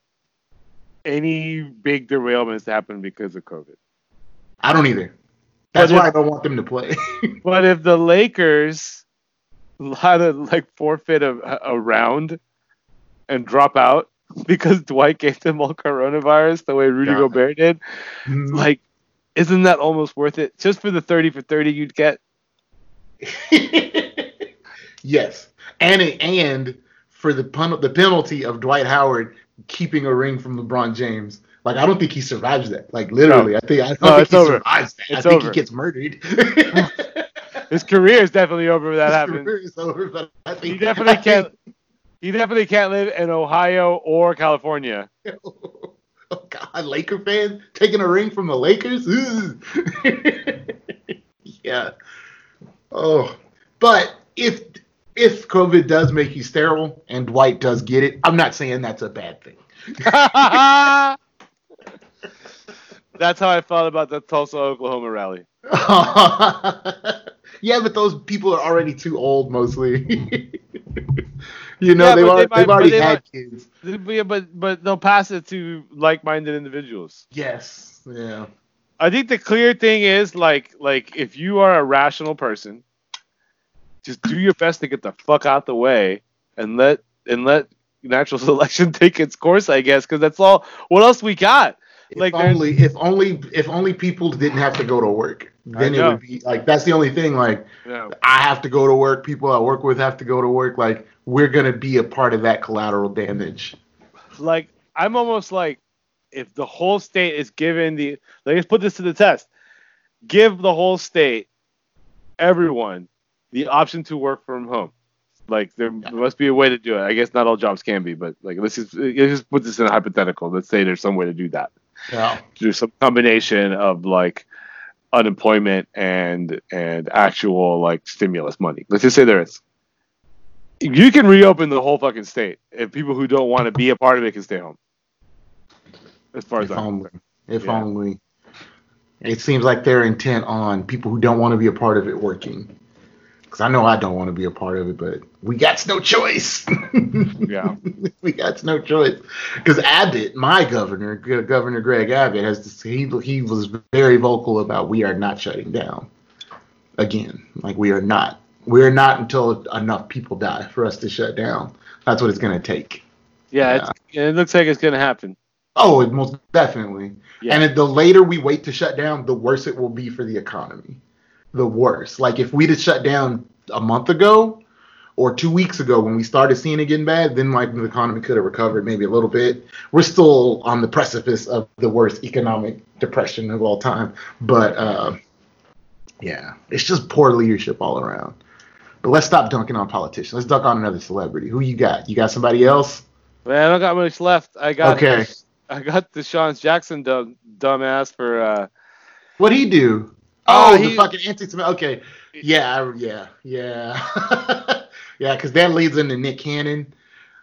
any big derailments to happen because of COVID. I don't either. That's but why if, I don't want them to play. But if the Lakers had to like forfeit a, a round and drop out because Dwight gave them all coronavirus the way Rudy yeah. Gobert did, mm-hmm. like, isn't that almost worth it? Just for the thirty for thirty you'd get? Yes. And and for the pun- the penalty of Dwight Howard keeping a ring from LeBron James. Like, I don't think he survives that. Like, literally, no. I think I don't no, think he over. survives that. It's I think over. he gets murdered. His career is definitely over if that His happens. Career is over, but I think he definitely I can't. Think... He definitely can't live in Ohio or California. Oh, oh God, Laker fans taking a ring from the Lakers. Yeah. Oh, but if if COVID does make you sterile and Dwight does get it, I'm not saying that's a bad thing. That's how I felt about the Tulsa, Oklahoma rally. Yeah, but those people are already too old, mostly. You know, yeah, they've, already, they might, they've already they had might, kids. Yeah, but, but they'll pass it to like-minded individuals. Yes, yeah. I think the clear thing is, like, like if you are a rational person, just do your best to get the fuck out the way and let and let natural selection take its course, I guess, because that's all. What else we got? If like only if only if only people didn't have to go to work, then it would be like that's the only thing. Like yeah. I have to go to work. People I work with have to go to work. Like we're gonna be a part of that collateral damage. Like I'm almost like if the whole state is given the like, let's put this to the test. Give the whole state, everyone, the option to work from home. Like there yeah. must be a way to do it. I guess not all jobs can be, but like let's just let's just put this in a hypothetical. Let's say there's some way to do that. Yeah. Through some combination of like unemployment and and actual like stimulus money. Let's just say there is. You can reopen the whole fucking state if people who don't want to be a part of it can stay home. As far as if I'm only, concerned. If yeah. only. It seems like they're intent on people who don't want to be a part of it working. Because I know I don't want to be a part of it, but we got no choice. Yeah. We got no choice. Because Abbott, my governor, Governor Greg Abbott, has this, he he was very vocal about we are not shutting down again. Like, we are not. We are not until enough people die for us to shut down. That's what it's going to take. Yeah, yeah. It's, it looks like it's going to happen. Oh, it most definitely. Yeah. And the later we wait to shut down, the worse it will be for the economy. The worst. Like if we'd have shut down a month ago or two weeks ago when we started seeing it getting bad, then like the economy could have recovered maybe a little bit. We're still on the precipice of the worst economic depression of all time. But uh, yeah, it's just poor leadership all around. But let's stop dunking on politicians. Let's dunk on another celebrity. Who you got? You got somebody else? Man, I don't got much left. I got okay. The, I got the Deshaun Jackson dumb dumbass for. Uh, What'd he do? Oh, oh he, the fucking anti-Semitic. Okay. Yeah, yeah, yeah. Yeah, because that leads into Nick Cannon.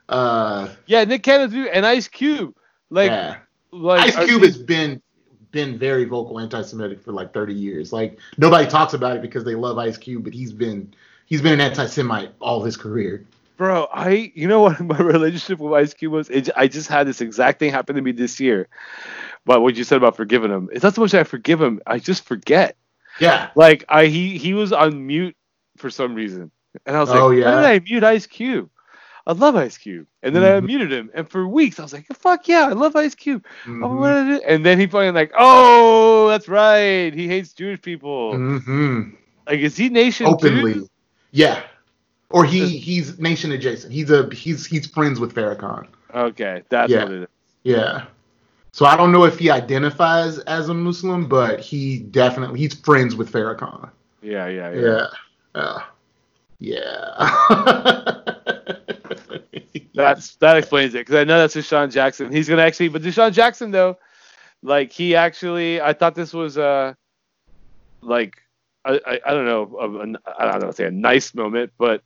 Uh, yeah, Nick Cannon's new, and Ice Cube. Like, yeah. like Ice Cube has been been very vocal anti-Semitic for like thirty years. Like nobody talks about it because they love Ice Cube, but he's been he's been an anti-Semite all his career. Bro, I you know what my relationship with Ice Cube was? It, I just had this exact thing happen to me this year. But what you said about forgiving him, it's not so much that I forgive him, I just forget. Yeah, like I he, he was on mute for some reason, and I was like, oh, yeah. "Why did I mute Ice Cube? I love Ice Cube." And then mm-hmm. I unmuted him, and for weeks I was like, "Fuck yeah, I love Ice Cube." Mm-hmm. Oh, what did I do? And then he fucking like, "Oh, that's right, he hates Jewish people." Mm-hmm. Like, is he nation openly? Jew? Yeah, or he he's nation adjacent. He's a he's he's friends with Farrakhan. Okay, that's yeah. what it is. Yeah. So I don't know if he identifies as a Muslim, but he definitely he's friends with Farrakhan. Yeah, yeah, yeah. Yeah. Uh, yeah. That's that explains it because I know that's Deshaun Jackson. He's gonna actually, but Deshaun Jackson though, like he actually, I thought this was uh, like I, I, I don't know, of an, I don't know, say a nice moment, but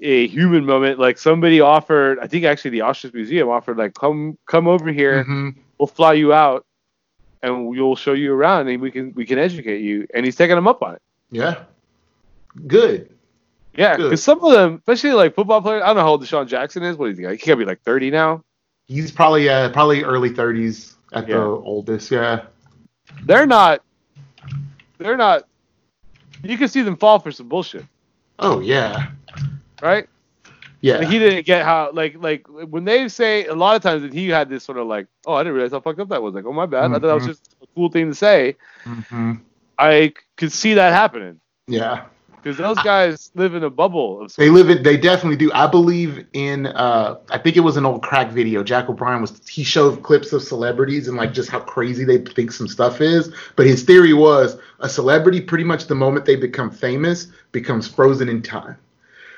a human moment. Like somebody offered, I think actually the Auschwitz Museum offered, like, come come over here, mm-hmm. we'll fly you out, and we'll show you around, and we can we can educate you. And he's taking them up on it. Yeah. Good. Yeah, because some of them, especially like football players, I don't know how old Deshaun Jackson is. What is he? Like? He can't be like thirty now. He's probably uh, probably early thirties at yeah. the oldest. Yeah. They're not. They're not. You can see them fall for some bullshit. Oh yeah. Right. Yeah. Like, he didn't get how like like when they say a lot of times that he had this sort of like, oh, I didn't realize how fucked up that was. Like, oh, my bad. Mm-hmm. I thought that was just a cool thing to say. Mm-hmm. I could see that happening. Yeah. Because those guys I, live in a bubble. Of they live in. They definitely do. I believe in. Uh, I think it was an old crack video. Jack O'Brien was. He showed clips of celebrities and like just how crazy they think some stuff is. But his theory was a celebrity pretty much the moment they become famous becomes frozen in time.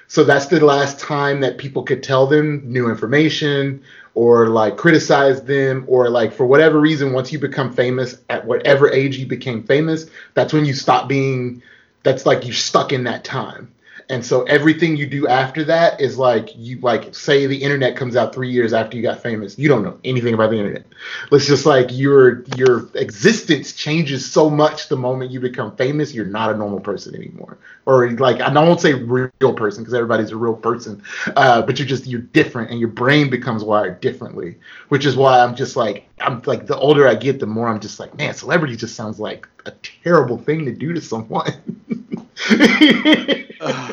So that's the last time that people could tell them new information or like criticize them or like for whatever reason. Once you become famous at whatever age you became famous, that's when you stop being. That's like you're stuck in that time. And so everything you do after that is like you like say the internet comes out three years after you got famous. You don't know anything about the internet. It's just like your your existence changes so much the moment you become famous. You're not a normal person anymore. Or like I won't say real person because everybody's a real person. Uh, but you're just you're different and your brain becomes wired differently. Which is why I'm just like I'm like the older I get, the more I'm just like, man, celebrity just sounds like a terrible thing to do to someone. uh,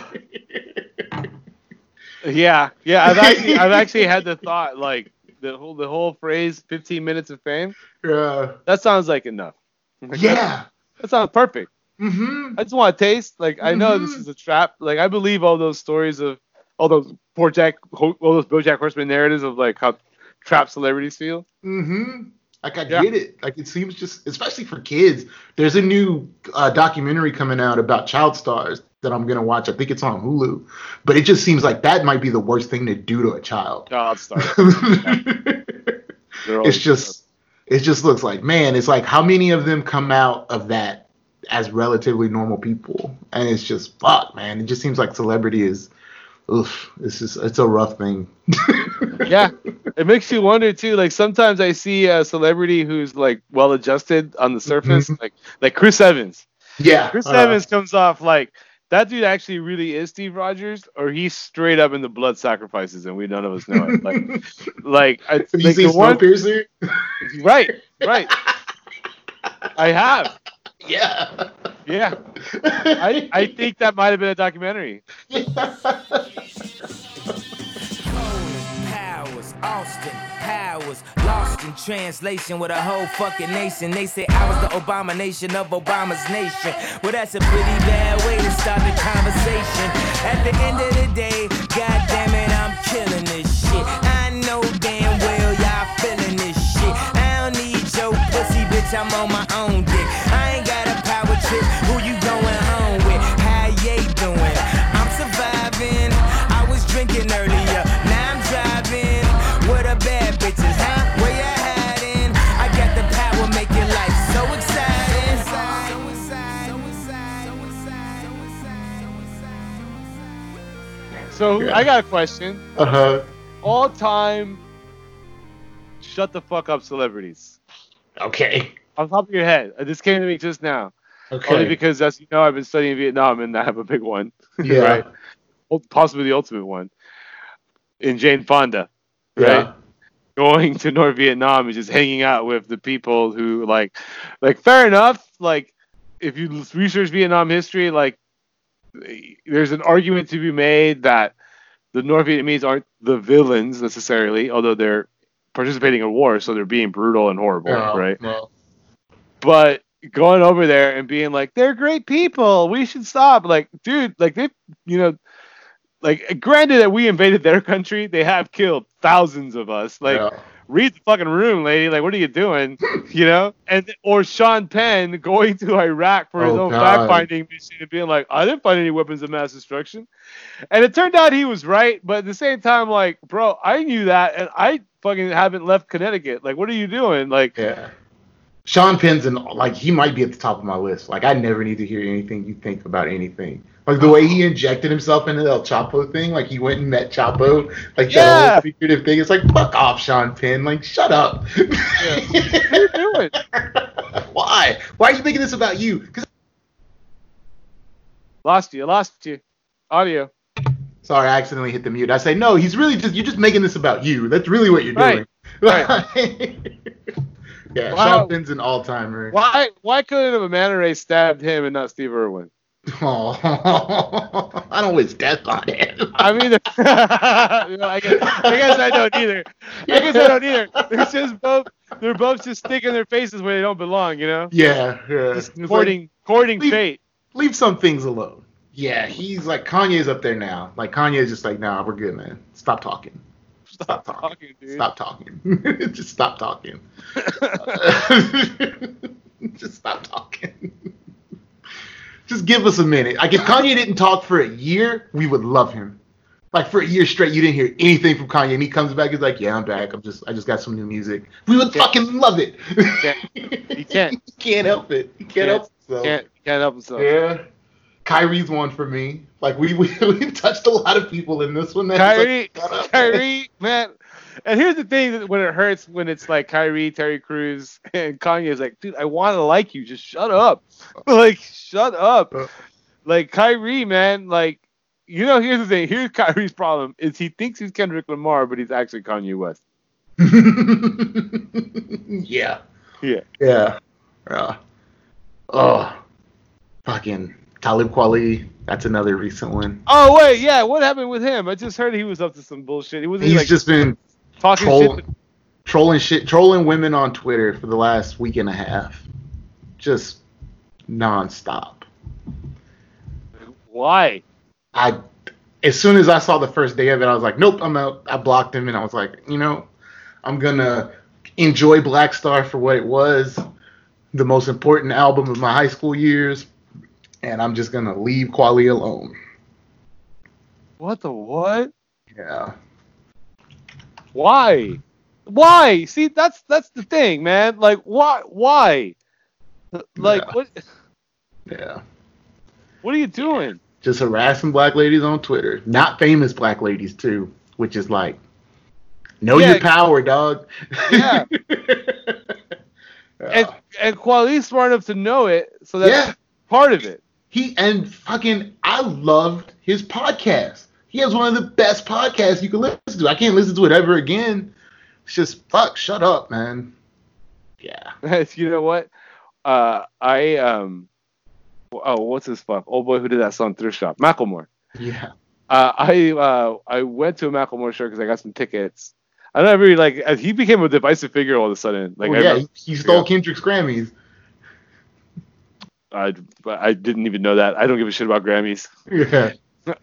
yeah, yeah. I've actually, I've actually had the thought, like the whole, the whole phrase, fifteen minutes of fame. Yeah. That sounds like enough. Like, yeah. That, that sounds perfect. Mm-hmm. I just want to taste. Like I know mm-hmm. this is a trap. Like I believe all those stories of all those poor Jack, all those BoJack Horseman narratives of like how trap celebrities feel. Mm-hmm. Like, I yeah. get it. Like, it seems just, especially for kids, there's a new uh, documentary coming out about child stars that I'm going to watch. I think it's on Hulu. But it just seems like that might be the worst thing to do to a child. Child stars. It's just, it just looks like, man, it's like how many of them come out of that as relatively normal people? And it's just, fuck, man. It just seems like celebrity is, oof, it's just, it's a rough thing. Yeah. It makes you wonder, too. Like, sometimes I see a celebrity who's, like, well-adjusted on the surface. Mm-hmm. Like, like Chris Evans. Yeah. Chris uh, Evans comes off like, that dude actually really is Steve Rogers, or he's straight up in the blood sacrifices, and we none of us know it. Like, like I have you seen Snowpiercer? Right, right. I have. Yeah. Yeah. I, I think that might have been a documentary. Austin Powers, lost in translation with a whole fucking nation. They say I was the Obama nation of Obama's nation. Well, that's a pretty bad way to start the conversation. At the end of the day, God damn it, I'm killing this shit. I know damn well y'all feeling this shit. I don't need your pussy, bitch, I'm on my own dick. I ain't got a power trip, who you going home with? How you doing? I'm surviving, I was drinking earlier, now I'm driving. What a bad bitches, huh? Where you hiding? I got the power, make your life so exciting. So yeah. I got a question. Uh huh. All time, shut the fuck up, celebrities. Okay. On top of your head, this came to me just now. Okay. Only because, as you know, I've been studying Vietnam and I have a big one. Yeah. Right. Possibly the ultimate one. In Jane Fonda. Right, yeah. Going to North Vietnam and just hanging out with the people who like, like fair enough. Like, if you research Vietnam history, like, there's an argument to be made that the North Vietnamese aren't the villains necessarily, although they're participating in war, so they're being brutal and horrible, yeah, right? Yeah. But going over there and being like, they're great people, we should stop. Like, dude, like they, you know. Like, granted that we invaded their country, they have killed thousands of us. Like, yeah. Read the fucking room, lady. Like, what are you doing? You know? And or Sean Penn going to Iraq for his oh, own fact-finding mission and being like, I didn't find any weapons of mass destruction. And it turned out he was right. But at the same time, like, bro, I knew that. And I fucking haven't left Connecticut. Like, what are you doing? Like, yeah. Sean Penn's in, like, he might be at the top of my list. Like, I never need to hear anything you think about anything. Like, the way he injected himself into the El Chapo thing, like, he went and met Chapo, like, yeah. that whole secretive thing. It's like, fuck off, Sean Penn. Like, shut up. Yeah. What are you doing? Why? Why are you making this about you? Cause- lost you. Lost you. Audio. Sorry, I accidentally hit the mute. I say, no, he's really just, you're just making this about you. That's really what you're right. doing. Right. Yeah, wow. Sean Penn's an all-timer. Why Why couldn't a Man Ray stabbed him and not Steve Irwin? Oh, I don't wish death on him. I mean, you know, I, guess, I guess I don't either. I guess I don't either. They're just both, they're both just sticking their faces where they don't belong, you know? Yeah. yeah. Just courting, like, courting leave, fate. Leave some things alone. Yeah, he's like, Kanye's up there now. Like, Kanye's just like, nah, we're good, man. Stop talking. Stop talking. Stop talking. Stop talking. Just stop talking. Just stop talking. Just give us a minute. Like, if Kanye didn't talk for a year, we would love him. Like, for a year straight, you didn't hear anything from Kanye, and he comes back, he's like, "Yeah, I'm back. I'm just, I just got some new music." We would fucking love it. He can't. He can't help it. He can't help himself. Can't. Can't help himself. Yeah. Kyrie's one for me. Like, we we we touched a lot of people in this one. Kyrie, like, Kyrie, man. And here's the thing that when it hurts, when it's like Kyrie, Terry Crews, and Kanye's like, dude, I want to like you. Just shut up. Like, shut up. Like, Kyrie, man. Like, you know, here's the thing. Here's Kyrie's problem is he thinks he's Kendrick Lamar, but he's actually Kanye West. yeah. Yeah. Yeah. Uh, oh. Fucking. Talib Kweli, that's another recent one. Oh wait, yeah, what happened with him? I just heard he was up to some bullshit. He was He's like, just been talking troll, shit. trolling shit, trolling women on Twitter for the last week and a half, just nonstop. Why? I, as soon as I saw the first day of it, I was like, nope, I'm out. I blocked him, and I was like, you know, I'm gonna enjoy Black Star for what it was, the most important album of my high school years. And I'm just going to leave Kweli alone. What the what? Yeah. Why? Why? See, that's that's the thing, man. Like, why? Why? Like, yeah. what? Yeah. What are you doing? Just harassing black ladies on Twitter. Not famous black ladies, too, which is like, know yeah. your power, dog. Yeah. yeah. And, and Kweli's smart enough to know it. So that's yeah. part of it. He and fucking, I loved his podcast. He has one of the best podcasts you can listen to. I can't listen to it ever again. It's just, fuck, shut up, man. Yeah. You know what? Uh, I, um, oh, what's this fuck? Oh boy, who did that song, Thrift Shop? Macklemore. Yeah. Uh, I, uh, I went to a Macklemore show because I got some tickets. I don't really like, as he became a divisive figure all of a sudden. Like, well, yeah, remember, he stole Kendrick's Grammys. I, I didn't even know that. I don't give a shit about Grammys. Yeah.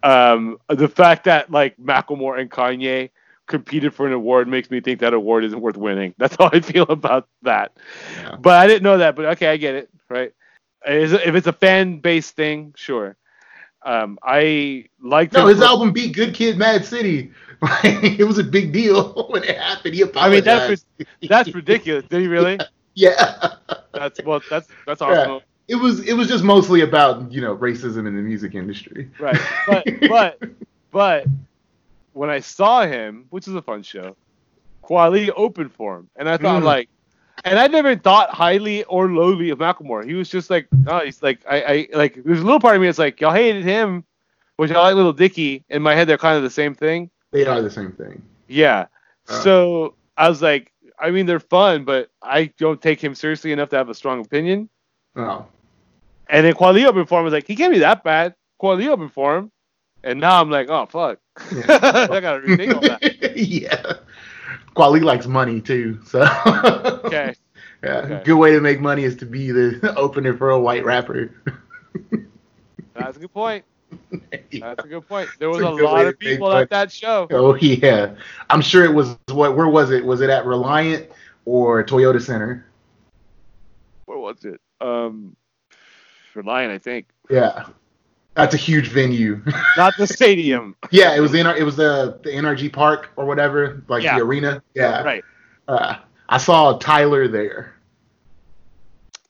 Um, the fact that like Macklemore and Kanye competed for an award makes me think that award isn't worth winning. That's how I feel about that. Yeah. But I didn't know that. But okay, I get it. Right? If it's a fan base thing, sure. Um, I like. No, his pro- album beat Good Kid, Mad City. It was a big deal when it happened. He apologized. I mean, that's that's ridiculous. Did he really? Yeah. yeah. That's well. That's that's awesome. Yeah. It was it was just mostly about, you know, racism in the music industry. Right. But but but when I saw him, which is a fun show, Kweli opened for him. And I thought mm. like and I never thought highly or lowly of Macklemore. He was just like, oh, he's like I, I like there's a little part of me that's like, y'all hated him, which I like Little Dicky. In my head they're kind of the same thing. They are the same thing. Yeah. Uh. So I was like, I mean they're fun, but I don't take him seriously enough to have a strong opinion. Oh. And then Kweli opened for him. I was like, he can't be that bad. Kweli opened for him. And now I'm like, oh, fuck. Yeah. I got to rethink all that. yeah. Kweli likes money, too. So okay. yeah. Okay. Good way to make money is to be the opener for a white rapper. That's a good point. Yeah. That's a good point. There was a, a lot of people at that show. Oh, yeah. I'm sure it was, what? where was it? Was it at Reliant or Toyota Center? Where was it? Um... Reliant, I think. Yeah, that's a huge venue. Not the stadium. yeah, it was in it was the the N R G Park or whatever, like yeah. the arena. Yeah, right. Uh, I saw Tyler there.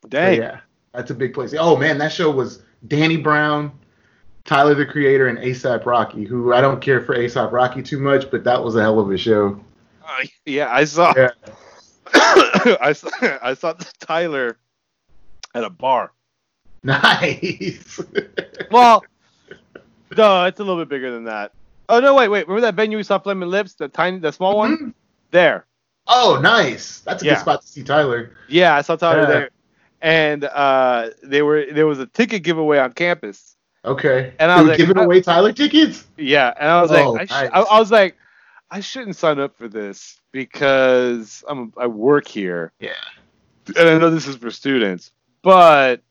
Dang. So, yeah, that's a big place. Oh, man, that show was Danny Brown, Tyler, the Creator, and ASAP Rocky, who I don't care for ASAP Rocky too much, but that was a hell of a show. Uh, yeah, I saw, yeah. I saw I saw Tyler at a bar. Nice. Well, no, it's a little bit bigger than that. Oh, no, wait, wait. Remember that venue we saw Flaming Lips, the tiny, the small mm-hmm. one? There. Oh, nice. That's a yeah. good spot to see Tyler. Yeah, I saw Tyler yeah. there. And uh, they were there was a ticket giveaway on campus. Okay. And I was like, giving away Tyler tickets? Yeah. And I was oh, like, nice. I, sh- I, I was like, I shouldn't sign up for this because I'm I work here. Yeah. And I know this is for students, but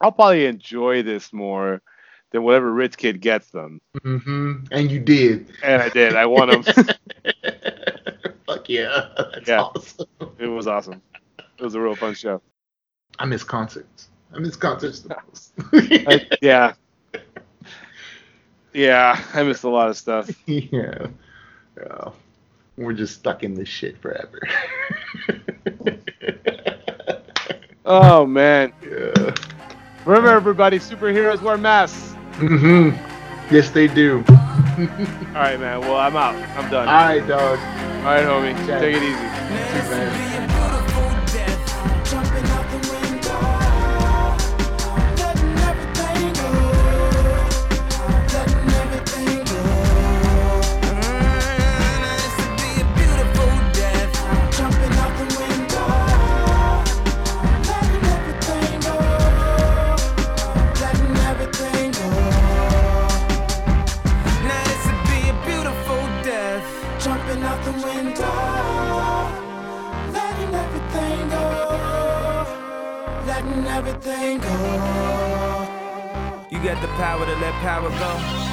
I'll probably enjoy this more than whatever rich kid gets them. Mm-hmm. And you did. And I did. I won them. Fuck yeah. That's yeah. awesome. It was awesome. It was a real fun show. I miss concerts. I miss concerts the most. I, yeah. Yeah, I missed a lot of stuff. Yeah. Oh, we're just stuck in this shit forever. Oh, man. Yeah. Remember, everybody, superheroes wear masks. Mm-hmm. Yes, they do. All right, man. Well, I'm out. I'm done. All right, dog. All right, homie. Chat. Take it easy. Thanks, man. Everything go. You got the power to let power go.